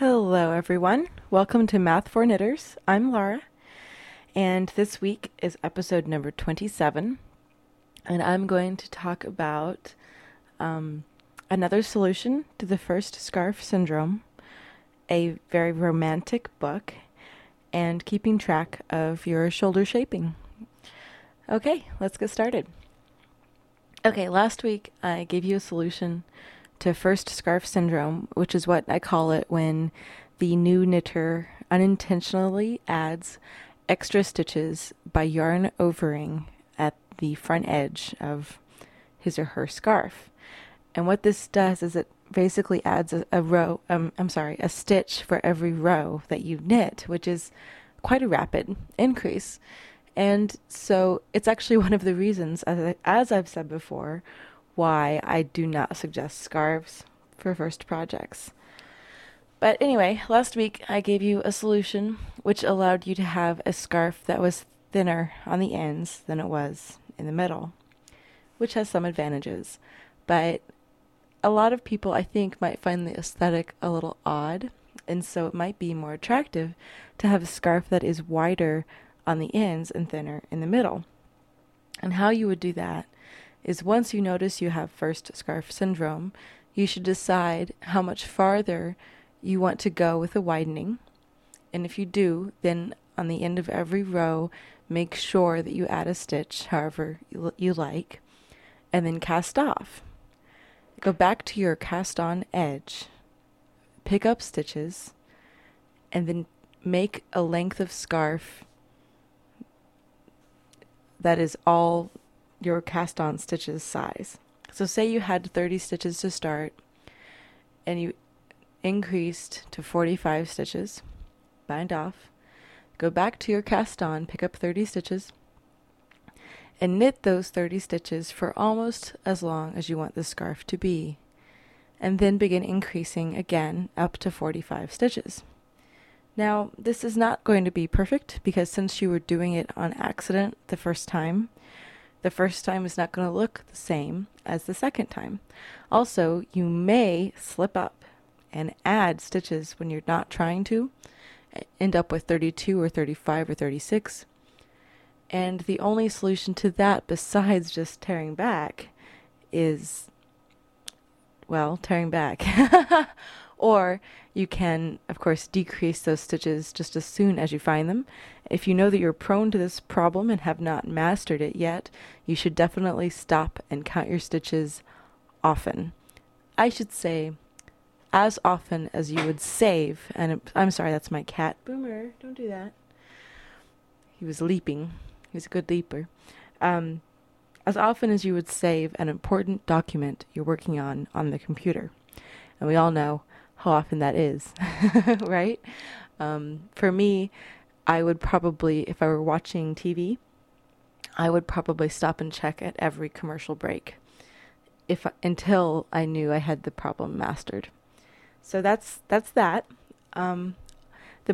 Hello everyone, welcome to Math for Knitters. I'm Laura, and this week is episode number 27, and I'm going to talk about another solution to the first scarf syndrome, a very romantic book, and keeping track of your shoulder shaping. Okay, let's get started. Okay, last week I gave you a solution to first scarf syndrome, which is what I call it when the new knitter unintentionally adds extra stitches by yarn overing at the front edge of his or her scarf. And what this does is it basically adds a stitch for every row that you knit, which is quite a rapid increase. And so it's actually one of the reasons, as I've said before, why I do not suggest scarves for first projects. But anyway, last week I gave you a solution which allowed you to have a scarf that was thinner on the ends than it was in the middle, which has some advantages. But a lot of people, I think, might find the aesthetic a little odd, and so it might be more attractive to have a scarf that is wider on the ends and thinner in the middle. And how you would do that is, once you notice you have first scarf syndrome, you should decide how much farther you want to go with the widening. And if you do, then on the end of every row, make sure that you add a stitch however you like, and then cast off. Go back to your cast on edge, pick up stitches, and then make a length of scarf that is all your cast on stitches size. So say you had 30 stitches to start, and you increased to 45 stitches, bind off, go back to your cast on, pick up 30 stitches, and knit those 30 stitches for almost as long as you want the scarf to be, and then begin increasing again up to 45 stitches. Now, this is not going to be perfect, because since you were doing it on accident the first time is not going to look the same as the second time. Also, you may slip up and add stitches when you're not trying to, end up with 32 or 35 or 36. And the only solution to that, besides just tearing back, is, well, tearing back. Or you can, of course, decrease those stitches just as soon as you find them. If you know that you're prone to this problem and have not mastered it yet, you should definitely stop and count your stitches often. I should say, as often as you would save. And I'm sorry, that's my cat. Boomer, don't do that. He was leaping. He was a good leaper. As often as you would save an important document you're working on the computer. And we all know how often that is, right? For me, I would probably, if I were watching TV, I would probably stop and check at every commercial break until I knew I had the problem mastered. So that's that. The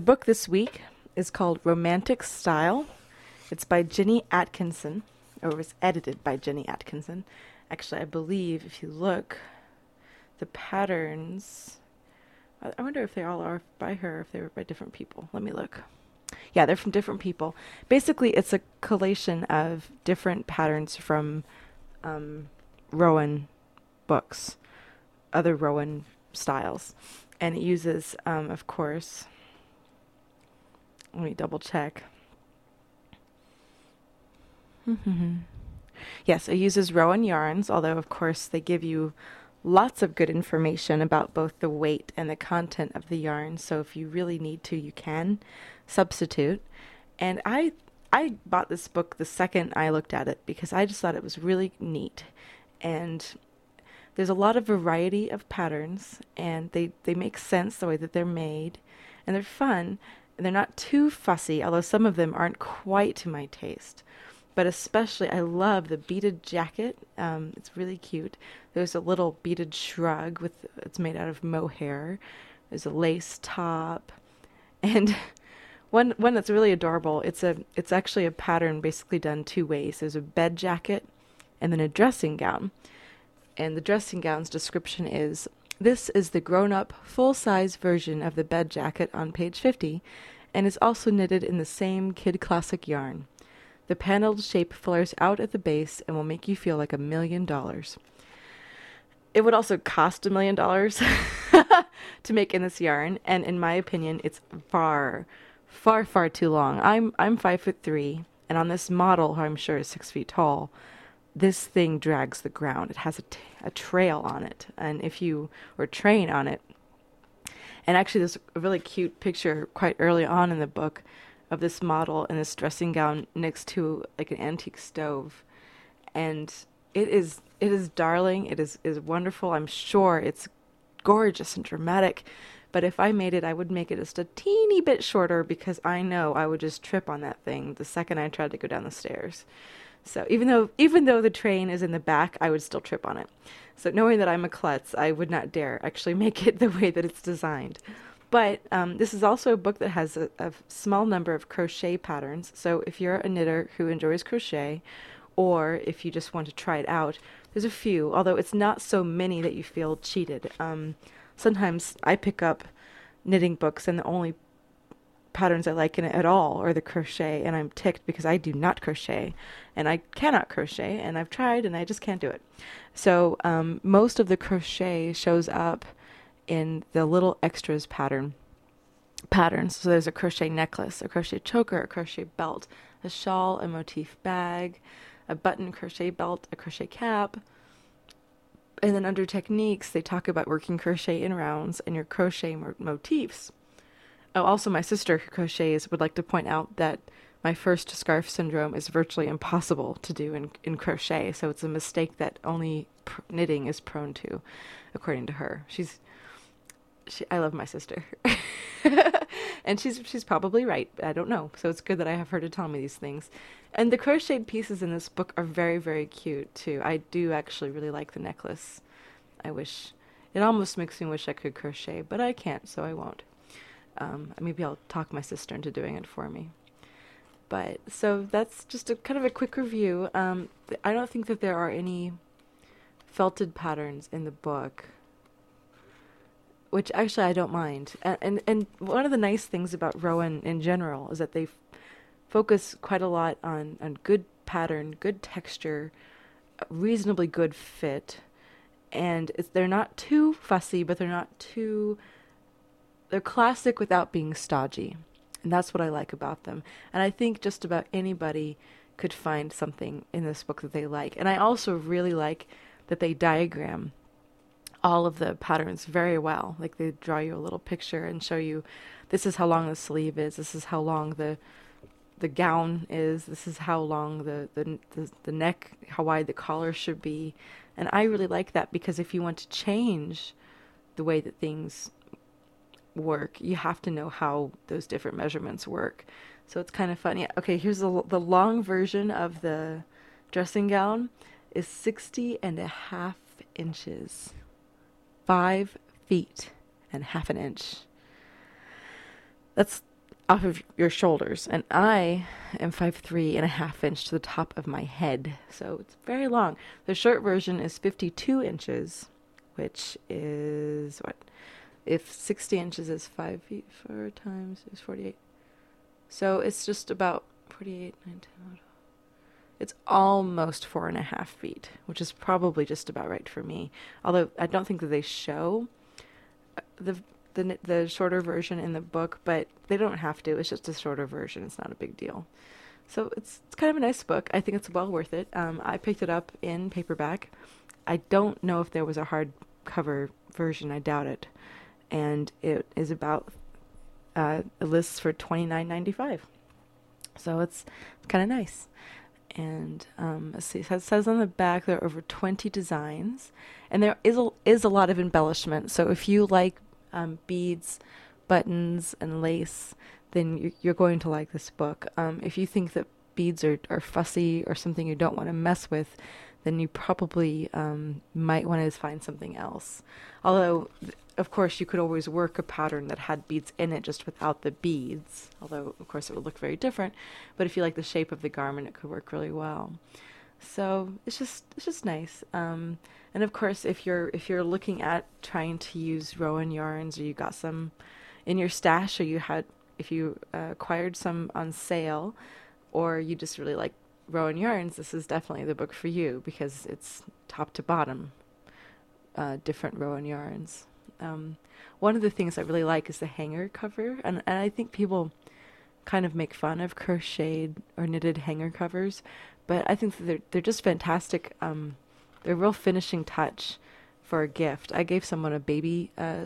book this week is called Romantic Style. It's by Jenny Atkinson, or it was edited by Jenny Atkinson. Actually, I believe if you look, the patterns, I wonder if they all are by her, if they were by different people. Let me look. Yeah, they're from different people. Basically, it's a collation of different patterns from Rowan books, other Rowan styles. And it uses, of course, let me double check. Yes, it uses Rowan yarns, although, of course, they give you lots of good information about both the weight and the content of the yarn, so if you really need to, you can substitute. And I bought this book the second I looked at it, because I just thought it was really neat. And there's a lot of variety of patterns, and they make sense the way that they're made, and they're fun, and they're not too fussy, although some of them aren't quite to my taste. But especially, I love the beaded jacket. It's really cute. There's a little beaded shrug it's made out of mohair. There's a lace top, and one that's really adorable. It's actually a pattern basically done two ways. There's a bed jacket, and then a dressing gown. And the dressing gown's description is This is the grown-up, full-size version of the bed jacket on page 50, and is also knitted in the same Kid Classic yarn. The paneled shape flares out at the base and will make you feel like $1,000,000. It would also cost $1,000,000 to make in this yarn, and in my opinion, it's far, far, far too long. I'm 5'3", and on this model, who I'm sure is 6 feet tall, this thing drags the ground. It has a trail on it, and if you or train on it. And actually, there's a really cute picture quite early on in the book of this model in this dressing gown next to like an antique stove, and it is darling. It is wonderful. I'm sure it's gorgeous and dramatic, but if I made it, I would make it just a teeny bit shorter because I know I would just trip on that thing the second I tried to go down the stairs. So even though the train is in the back, I would still trip on it. So knowing that I'm a klutz, I would not dare actually make it the way that it's designed. But this is also a book that has a small number of crochet patterns. So if you're a knitter who enjoys crochet, or if you just want to try it out, there's a few, although it's not so many that you feel cheated. Sometimes I pick up knitting books and the only patterns I like in it at all are the crochet, and I'm ticked because I do not crochet and I cannot crochet, and I've tried and I just can't do it. So most of the crochet shows up in the little extras patterns. So there's a crochet necklace, a crochet choker, a crochet belt, a shawl, a motif bag, a button crochet belt, a crochet cap. And then under techniques, they talk about working crochet in rounds and your crochet motifs. Oh, also my sister who crochets would like to point out that my first scarf syndrome is virtually impossible to do in crochet, so it's a mistake that only knitting is prone to, according to her. I love my sister. And she's probably right. I don't know. So it's good that I have her to tell me these things. And the crocheted pieces in this book are very, very cute too. I do actually really like the necklace. I wish, it almost makes me wish I could crochet, but I can't, so I won't. Maybe I'll talk my sister into doing it for me. But so that's just a kind of a quick review. I don't think that there are any felted patterns in the book, which actually I don't mind. And one of the nice things about Rowan in general is that they focus quite a lot on good pattern, good texture, reasonably good fit, and they're not too fussy, but they're not too... They're classic without being stodgy, and that's what I like about them. And I think just about anybody could find something in this book that they like. And I also really like that they diagram all of the patterns very well. Like they draw you a little picture and show you, this is how long the sleeve is, this is how long the gown is, this is how long the neck, how wide the collar should be. And I really like that because if you want to change the way that things work, you have to know how those different measurements work. So it's kind of funny. Yeah, okay, here's the long version of the dressing gown is 60.5 inches. 5 feet and half an inch. That's off of your shoulders. And I am 5'3" and a half inch to the top of my head. So it's very long. The short version is 52 inches, which is what? If 60 inches is 5 feet, 4 times is 48. So it's just about 48, 9, 10. It's almost 4.5 feet, which is probably just about right for me. Although I don't think that they show the shorter version in the book, but they don't have to. It's just a shorter version. It's not a big deal. So it's kind of a nice book. I think it's well worth it. I picked it up in paperback. I don't know if there was a hardcover version. I doubt it. And it is about it lists for $29.95, so it's kind of nice. And let's see, it says on the back there are over 20 designs, and there is a lot of embellishment. So if you like beads, buttons, and lace, then you're going to like this book. If you think that beads are fussy or something you don't want to mess with, then you probably might want to find something else. Although, of course, you could always work a pattern that had beads in it just without the beads, although, of course, it would look very different. But if you like the shape of the garment, it could work really well. So it's just nice. And of course, if you're looking at trying to use Rowan yarns, or you got some in your stash, or if you acquired some on sale, or you just really like Rowan yarns, this is definitely the book for you, because it's top to bottom different Rowan yarns. One of the things I really like is the hanger cover, and I think people kind of make fun of crocheted or knitted hanger covers, but I think that they're just fantastic. They're a real finishing touch for a gift. I gave someone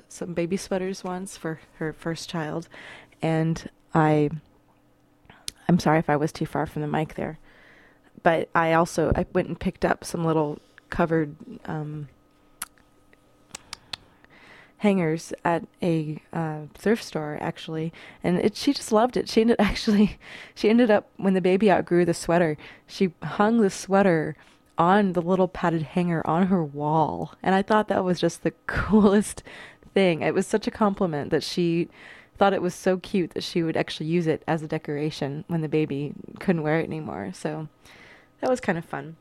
some baby sweaters once for her first child, and I'm sorry if I was too far from the mic there, but I went and picked up some little covered hangers at a thrift store, actually, and she just loved it. She ended up, when the baby outgrew the sweater, she hung the sweater on the little padded hanger on her wall, and I thought that was just the coolest thing. It was such a compliment that she thought it was so cute that she would actually use it as a decoration when the baby couldn't wear it anymore. So that was kind of fun.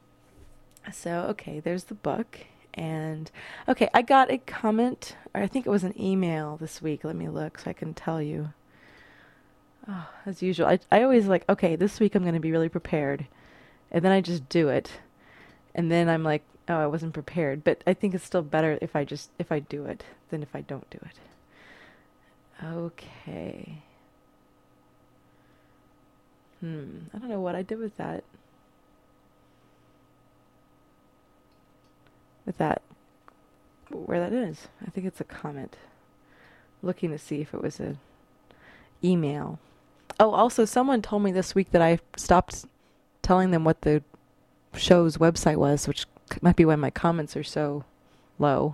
So, okay, there's the book. And, okay, I got a comment, or I think it was an email this week. Let me look so I can tell you. Oh, as usual, I always okay, this week I'm going to be really prepared. And then I just do it. And then I'm like, oh, I wasn't prepared. But I think it's still better if I do it than if I don't do it. Okay. I don't know what I did with that. Where that is. I think it's a comment. Looking to see if it was an email. Oh, also, someone told me this week that I stopped telling them what the show's website was, which might be why my comments are so low.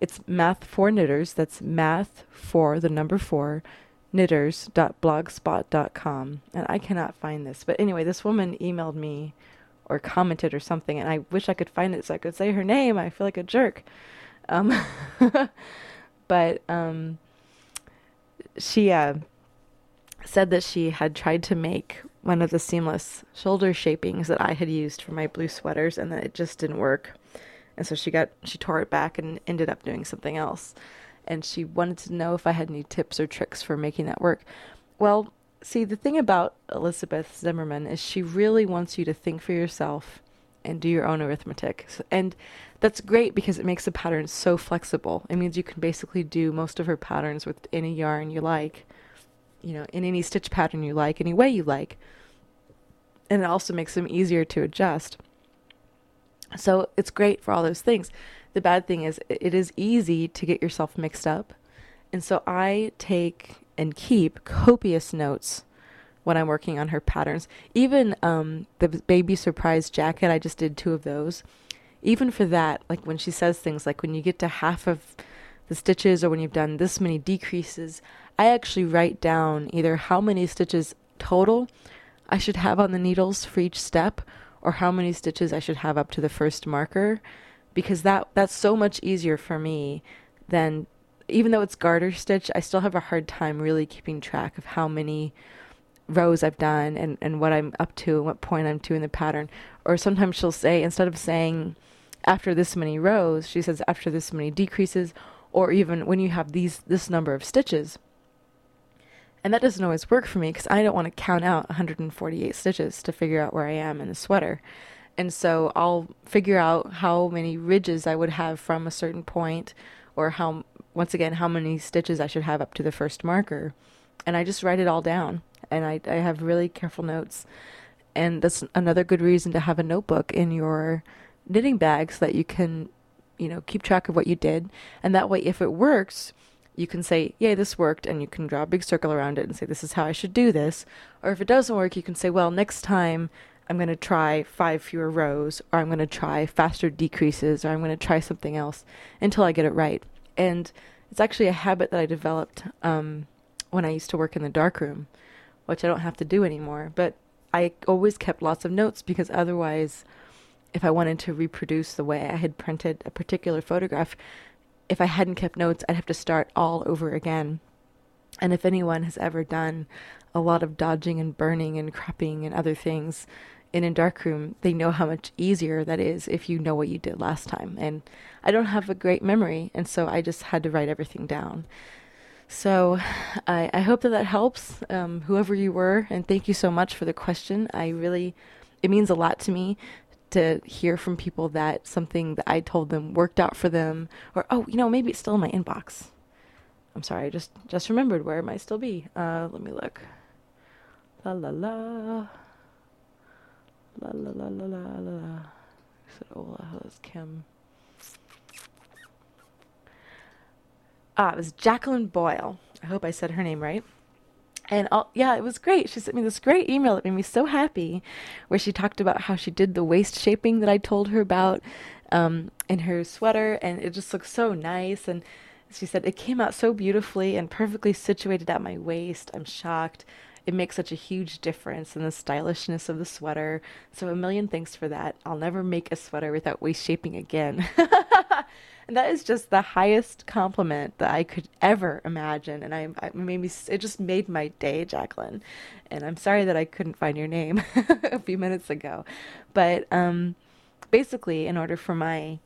It's Math for Knitters. That's math for 4 knitters.blogspot.com. And I cannot find this. But anyway, this woman emailed me or commented or something, and I wish I could find it so I could say her name. I feel like a jerk. But she said that she had tried to make one of the seamless shoulder shapings that I had used for my blue sweaters, and that it just didn't work. And so she tore it back and ended up doing something else. And she wanted to know if I had any tips or tricks for making that work. Well, see, the thing about Elizabeth Zimmermann is she really wants you to think for yourself and do your own arithmetic. And that's great because it makes the pattern so flexible. It means you can basically do most of her patterns with any yarn you like, in any stitch pattern you like, any way you like. And it also makes them easier to adjust. So it's great for all those things. The bad thing is it is easy to get yourself mixed up. And so I take and keep copious notes when I'm working on her patterns. Even the baby surprise jacket, I just did 2 of those. Even for that, like when she says things like when you get to half of the stitches or when you've done this many decreases, I actually write down either how many stitches total I should have on the needles for each step or how many stitches I should have up to the first marker, because that's so much easier for me than... Even though it's garter stitch, I still have a hard time really keeping track of how many rows I've done and what I'm up to and what point I'm to in the pattern. Or sometimes she'll say, instead of saying after this many rows, she says after this many decreases, or even when you have this number of stitches. And that doesn't always work for me because I don't want to count out 148 stitches to figure out where I am in the sweater. And so I'll figure out how many ridges I would have from a certain point, or how many stitches I should have up to the first marker. And I just write it all down. And I have really careful notes. And that's another good reason to have a notebook in your knitting bag so that you can, keep track of what you did. And that way, if it works, you can say, yay, this worked. And you can draw a big circle around it and say, this is how I should do this. Or if it doesn't work, you can say, well, next time I'm going to try 5 fewer rows, or I'm going to try faster decreases, or I'm going to try something else until I get it right. And it's actually a habit that I developed when I used to work in the darkroom, which I don't have to do anymore. But I always kept lots of notes because otherwise, if I wanted to reproduce the way I had printed a particular photograph, if I hadn't kept notes, I'd have to start all over again. And if anyone has ever done a lot of dodging and burning and cropping and other things, in a dark room, they know how much easier that is if you know what you did last time. And I don't have a great memory, and so I just had to write everything down. So I hope that helps, whoever you were, and thank you so much for the question. It means a lot to me to hear from people that something that I told them worked out for them, or, maybe it's still in my inbox. I'm sorry, I just remembered where it might still be. Let me look. La la la. La la la la la la. I said, Ola, hello, Kim. It was Jacqueline Boyle. I hope I said her name right. And it was great. She sent me this great email that made me so happy, where she talked about how she did the waist shaping that I told her about in her sweater, and it just looked so nice. And she said, it came out so beautifully and perfectly situated at my waist. I'm shocked. It makes such a huge difference in the stylishness of the sweater. So a million thanks for that. I'll never make a sweater without waist shaping again. And that is just the highest compliment that I could ever imagine. And it just made my day, Jacqueline. And I'm sorry that I couldn't find your name a few minutes ago. But basically, in order for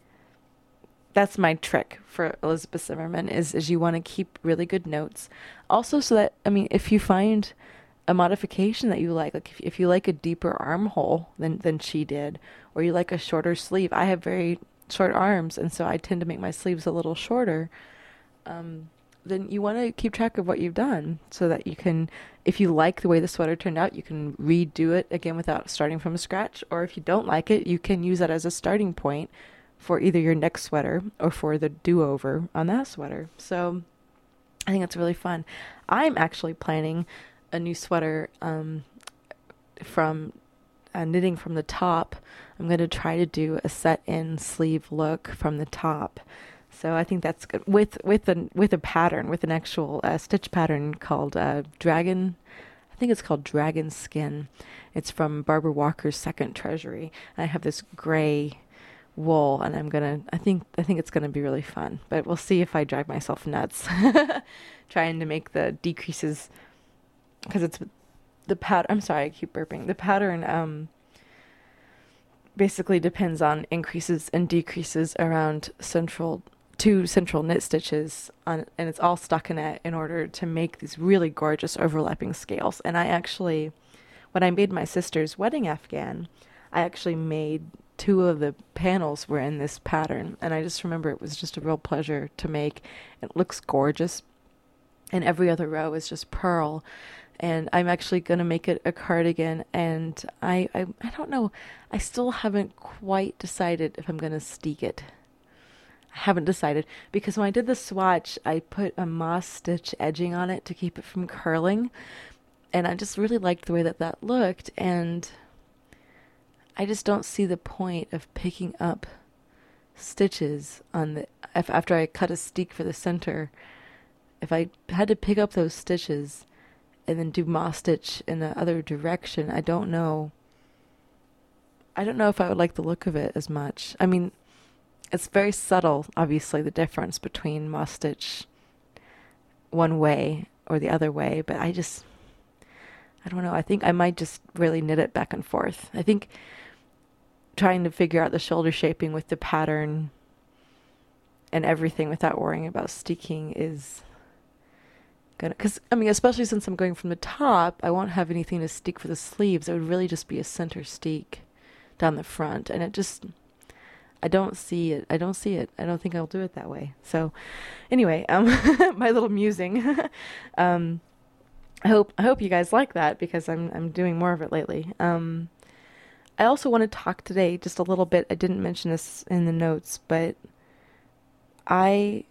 that's my trick for Elizabeth Zimmermann is you want to keep really good notes. Also, so that, if you find a modification that you like if you like a deeper armhole than she did, or you like a shorter sleeve. I have very short arms, and so I tend to make my sleeves a little shorter, then you want to keep track of what you've done so that you can, if you like the way the sweater turned out, you can redo it again without starting from scratch, or if you don't like it, you can use that as a starting point for either your next sweater or for the do-over on that sweater. So I think that's really fun. I'm actually planning a new sweater from knitting from the top. I'm going to try to do a set-in sleeve look from the top. So I think that's good with a pattern, with an actual stitch pattern called Dragon. I think it's called Dragon Skin. It's from Barbara Walker's Second Treasury. And I have this gray wool, and I think it's gonna be really fun. But we'll see if I drive myself nuts trying to make the decreases, because it's the pattern. I'm sorry, I keep burping. The pattern basically depends on increases and decreases around two central knit stitches on, and it's all stockinette in order to make these really gorgeous overlapping scales. And I actually, when I made my sister's wedding afghan, I actually made two of the panels were in this pattern, and I just remember it was just a real pleasure to make. It looks gorgeous, and every other row is just pearl. And I'm actually going to make it a cardigan, and I don't know. I still haven't quite decided if I'm going to steek it. I haven't decided, because when I did the swatch, I put a moss stitch edging on it to keep it from curling, and I just really liked the way that looked, and I just don't see the point of picking up stitches on after I cut a steek for the center. If I had to pick up those stitches and then do moss stitch in the other direction, I don't know if I would like the look of it as much. It's very subtle, obviously, the difference between moss stitch one way or the other way, but I don't know. I think I might just really knit it back and forth. I think trying to figure out the shoulder shaping with the pattern and everything without worrying about steeking is gonna, because especially since I'm going from the top, I won't have anything to steek for the sleeves. It would really just be a center steek down the front, and I don't see it. I don't think I'll do it that way. So anyway, my little musing. I hope you guys like that, because I'm doing more of it lately. I also want to talk today just a little bit. I didn't mention this in the notes, but I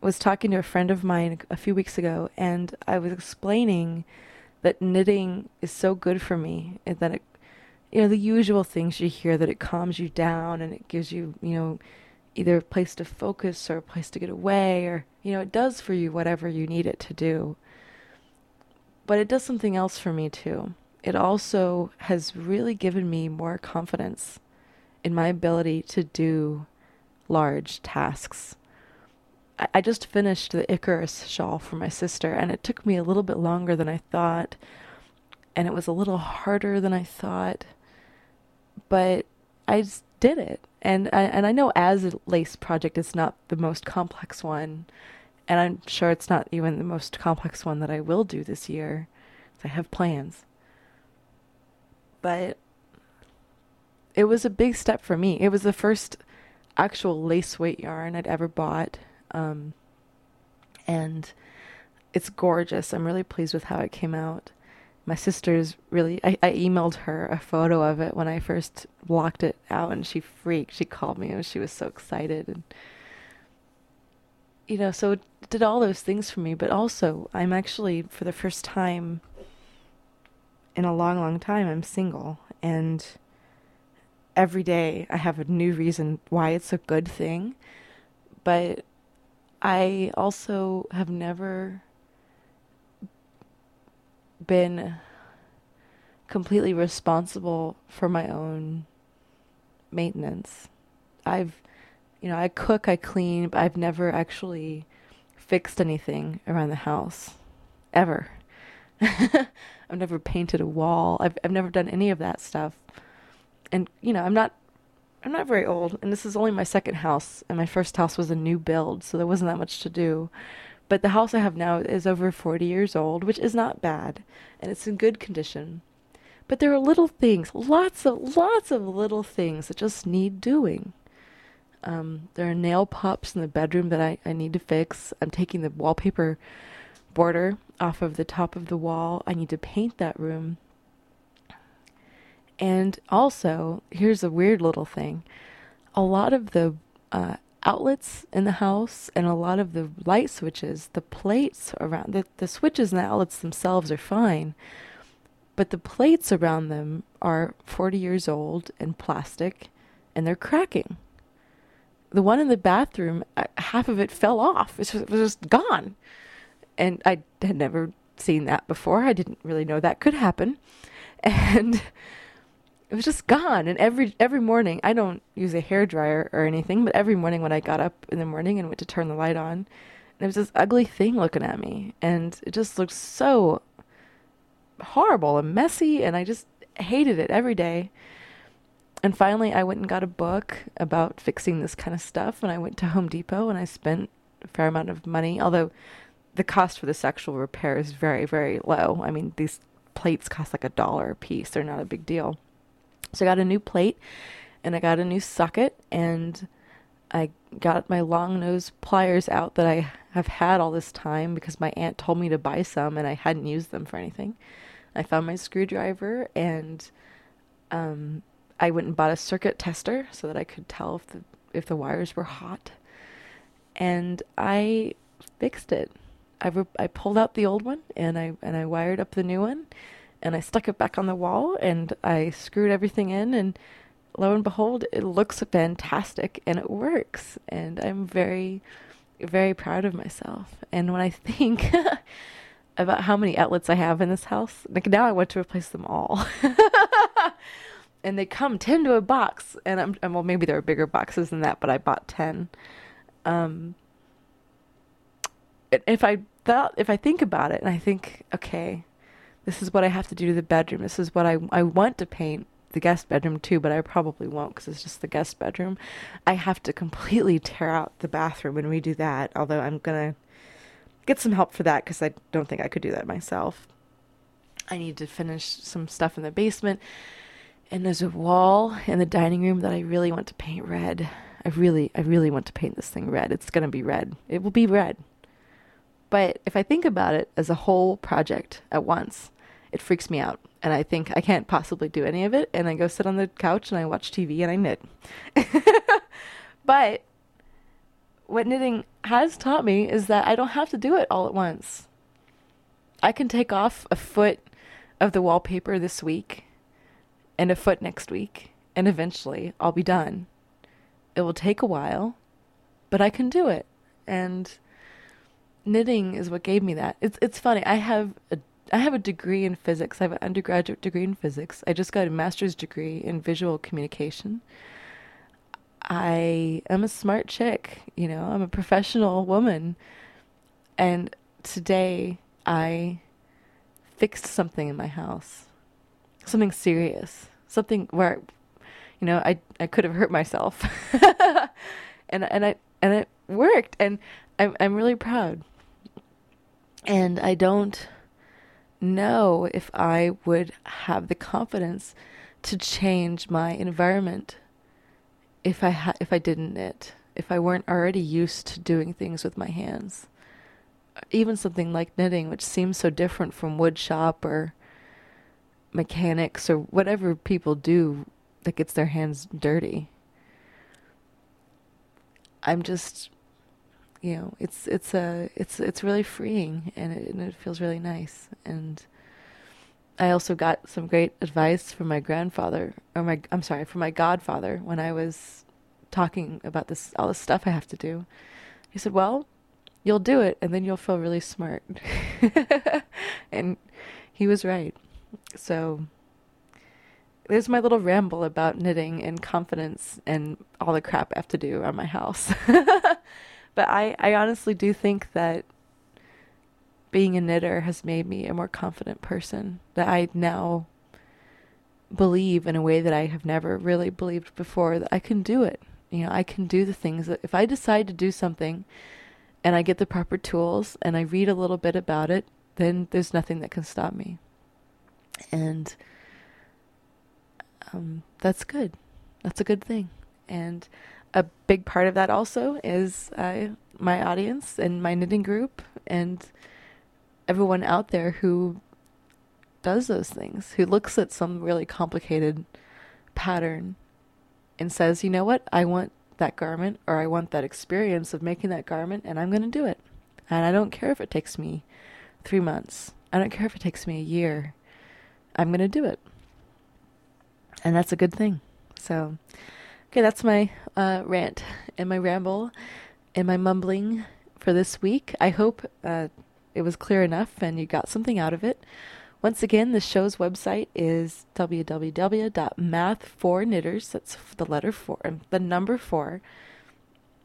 was talking to a friend of mine a few weeks ago, and I was explaining that knitting is so good for me, and that it, the usual things you hear, that it calms you down and it gives you, either a place to focus or a place to get away, or, it does for you whatever you need it to do. But it does something else for me too. It also has really given me more confidence in my ability to do large tasks. I just finished the Icarus shawl for my sister, and it took me a little bit longer than I thought, and it was a little harder than I thought, but I just did it. And I know as a lace project, it's not the most complex one. And I'm sure it's not even the most complex one that I will do this year, because I have plans. But it was a big step for me. It was the first actual lace weight yarn I'd ever bought. And it's gorgeous. I'm really pleased with how it came out. My sister's really, I emailed her a photo of it when I first blocked it out, and she freaked. She called me and she was so excited. And you know, so it did all those things for me, but also I'm actually, for the first time in a long, long time, I'm single, and every day I have a new reason why it's a good thing. But I also have never been completely responsible for my own maintenance. I cook, I clean, but I've never actually fixed anything around the house, ever. I've never painted a wall. I've never done any of that stuff. And you know, I'm not very old, and this is only my second house, and my first house was a new build, so there wasn't that much to do. But the house I have now is over 40 years old, which is not bad, and it's in good condition. But there are little things, lots of little things that just need doing. There are nail pops in the bedroom that I need to fix. I'm taking the wallpaper border off of the top of the wall. I need to paint that room. And also, here's a weird little thing. A lot of the outlets in the house and a lot of the light switches, the plates around, the switches and the outlets themselves are fine. But the plates around them are 40 years old and plastic, and they're cracking. The one in the bathroom, half of it fell off. It was just gone. And I had never seen that before. I didn't really know that could happen. And it was just gone. And every morning, I don't use a hairdryer or anything, but every morning when I got up in the morning and went to turn the light on, there was this ugly thing looking at me. And it just looked so horrible and messy. And I just hated it every day. And finally, I went and got a book about fixing this kind of stuff. And I went to Home Depot and I spent a fair amount of money. Although the cost for this actual repair is very, very low. I mean, these plates cost like $1 a piece. They're not a big deal. So I got a new plate and I got a new socket. And I got my long nose pliers out that I have had all this time because my aunt told me to buy some and I hadn't used them for anything. I found my screwdriver, and I went and bought a circuit tester so that I could tell if the wires were hot, and I fixed it. I pulled out the old one and I wired up the new one, and I stuck it back on the wall, and I screwed everything in, and lo and behold, it looks fantastic and it works, and I'm very, very proud of myself. And when I think about how many outlets I have in this house, like now I want to replace them all. And they come 10 to a box, and well, maybe there are bigger boxes than that, but I bought 10. If I think about it, and I think, okay, this is what I have to do to the bedroom. This is what I want to paint the guest bedroom too, but I probably won't because it's just the guest bedroom. I have to completely tear out the bathroom and redo that. Although I'm gonna get some help for that because I don't think I could do that myself. I need to finish some stuff in the basement. And there's a wall in the dining room that I really want to paint red. I really want to paint this thing red. It's going to be red. It will be red. But if I think about it as a whole project at once, it freaks me out. And I think I can't possibly do any of it. And I go sit on the couch and I watch TV and I knit. But what knitting has taught me is that I don't have to do it all at once. I can take off a foot of the wallpaper this week and a foot next week, and eventually I'll be done. It will take a while, but I can do it. And knitting is what gave me that. It's funny. I have a degree in physics. I have an undergraduate degree in physics. I just got a master's degree in visual communication. I am a smart chick, you know. I'm a professional woman. And today I fixed something in my house. Something serious, something where you know, I could have hurt myself. and it worked, and I'm really proud. And I don't know if I would have the confidence to change my environment if I weren't already used to doing things with my hands. Even something like knitting, which seems so different from wood shop or mechanics or whatever people do that gets their hands dirty. I'm just, you know, it's really freeing, and it feels really nice. And I also got some great advice from my godfather when I was talking about all this stuff I have to do. He said, well, you'll do it and then you'll feel really smart. And he was right. So there's my little ramble about knitting and confidence and all the crap I have to do around my house. But I honestly do think that being a knitter has made me a more confident person, that I now believe in a way that I have never really believed before, that I can do it. You know, I can do the things that if I decide to do something and I get the proper tools and I read a little bit about it, then there's nothing that can stop me. And that's good. That's a good thing. And a big part of that also is my audience and my knitting group and everyone out there who does those things, who looks at some really complicated pattern and says, you know what, I want that garment, or I want that experience of making that garment, and I'm going to do it. And I don't care if it takes me 3 months. I don't care if it takes me a year. I'm going to do it. And that's a good thing. So, okay, that's my rant and my ramble and my mumbling for this week. I hope it was clear enough and you got something out of it. Once again, the show's website is www.mathforknitters. That's the letter 4, the number 4.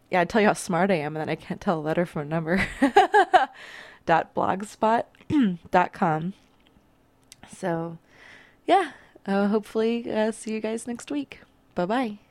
Yeah, I tell you how smart I am, and then I can't tell a letter from a number. .blogspot.com. So, yeah, hopefully see you guys next week. Bye-bye.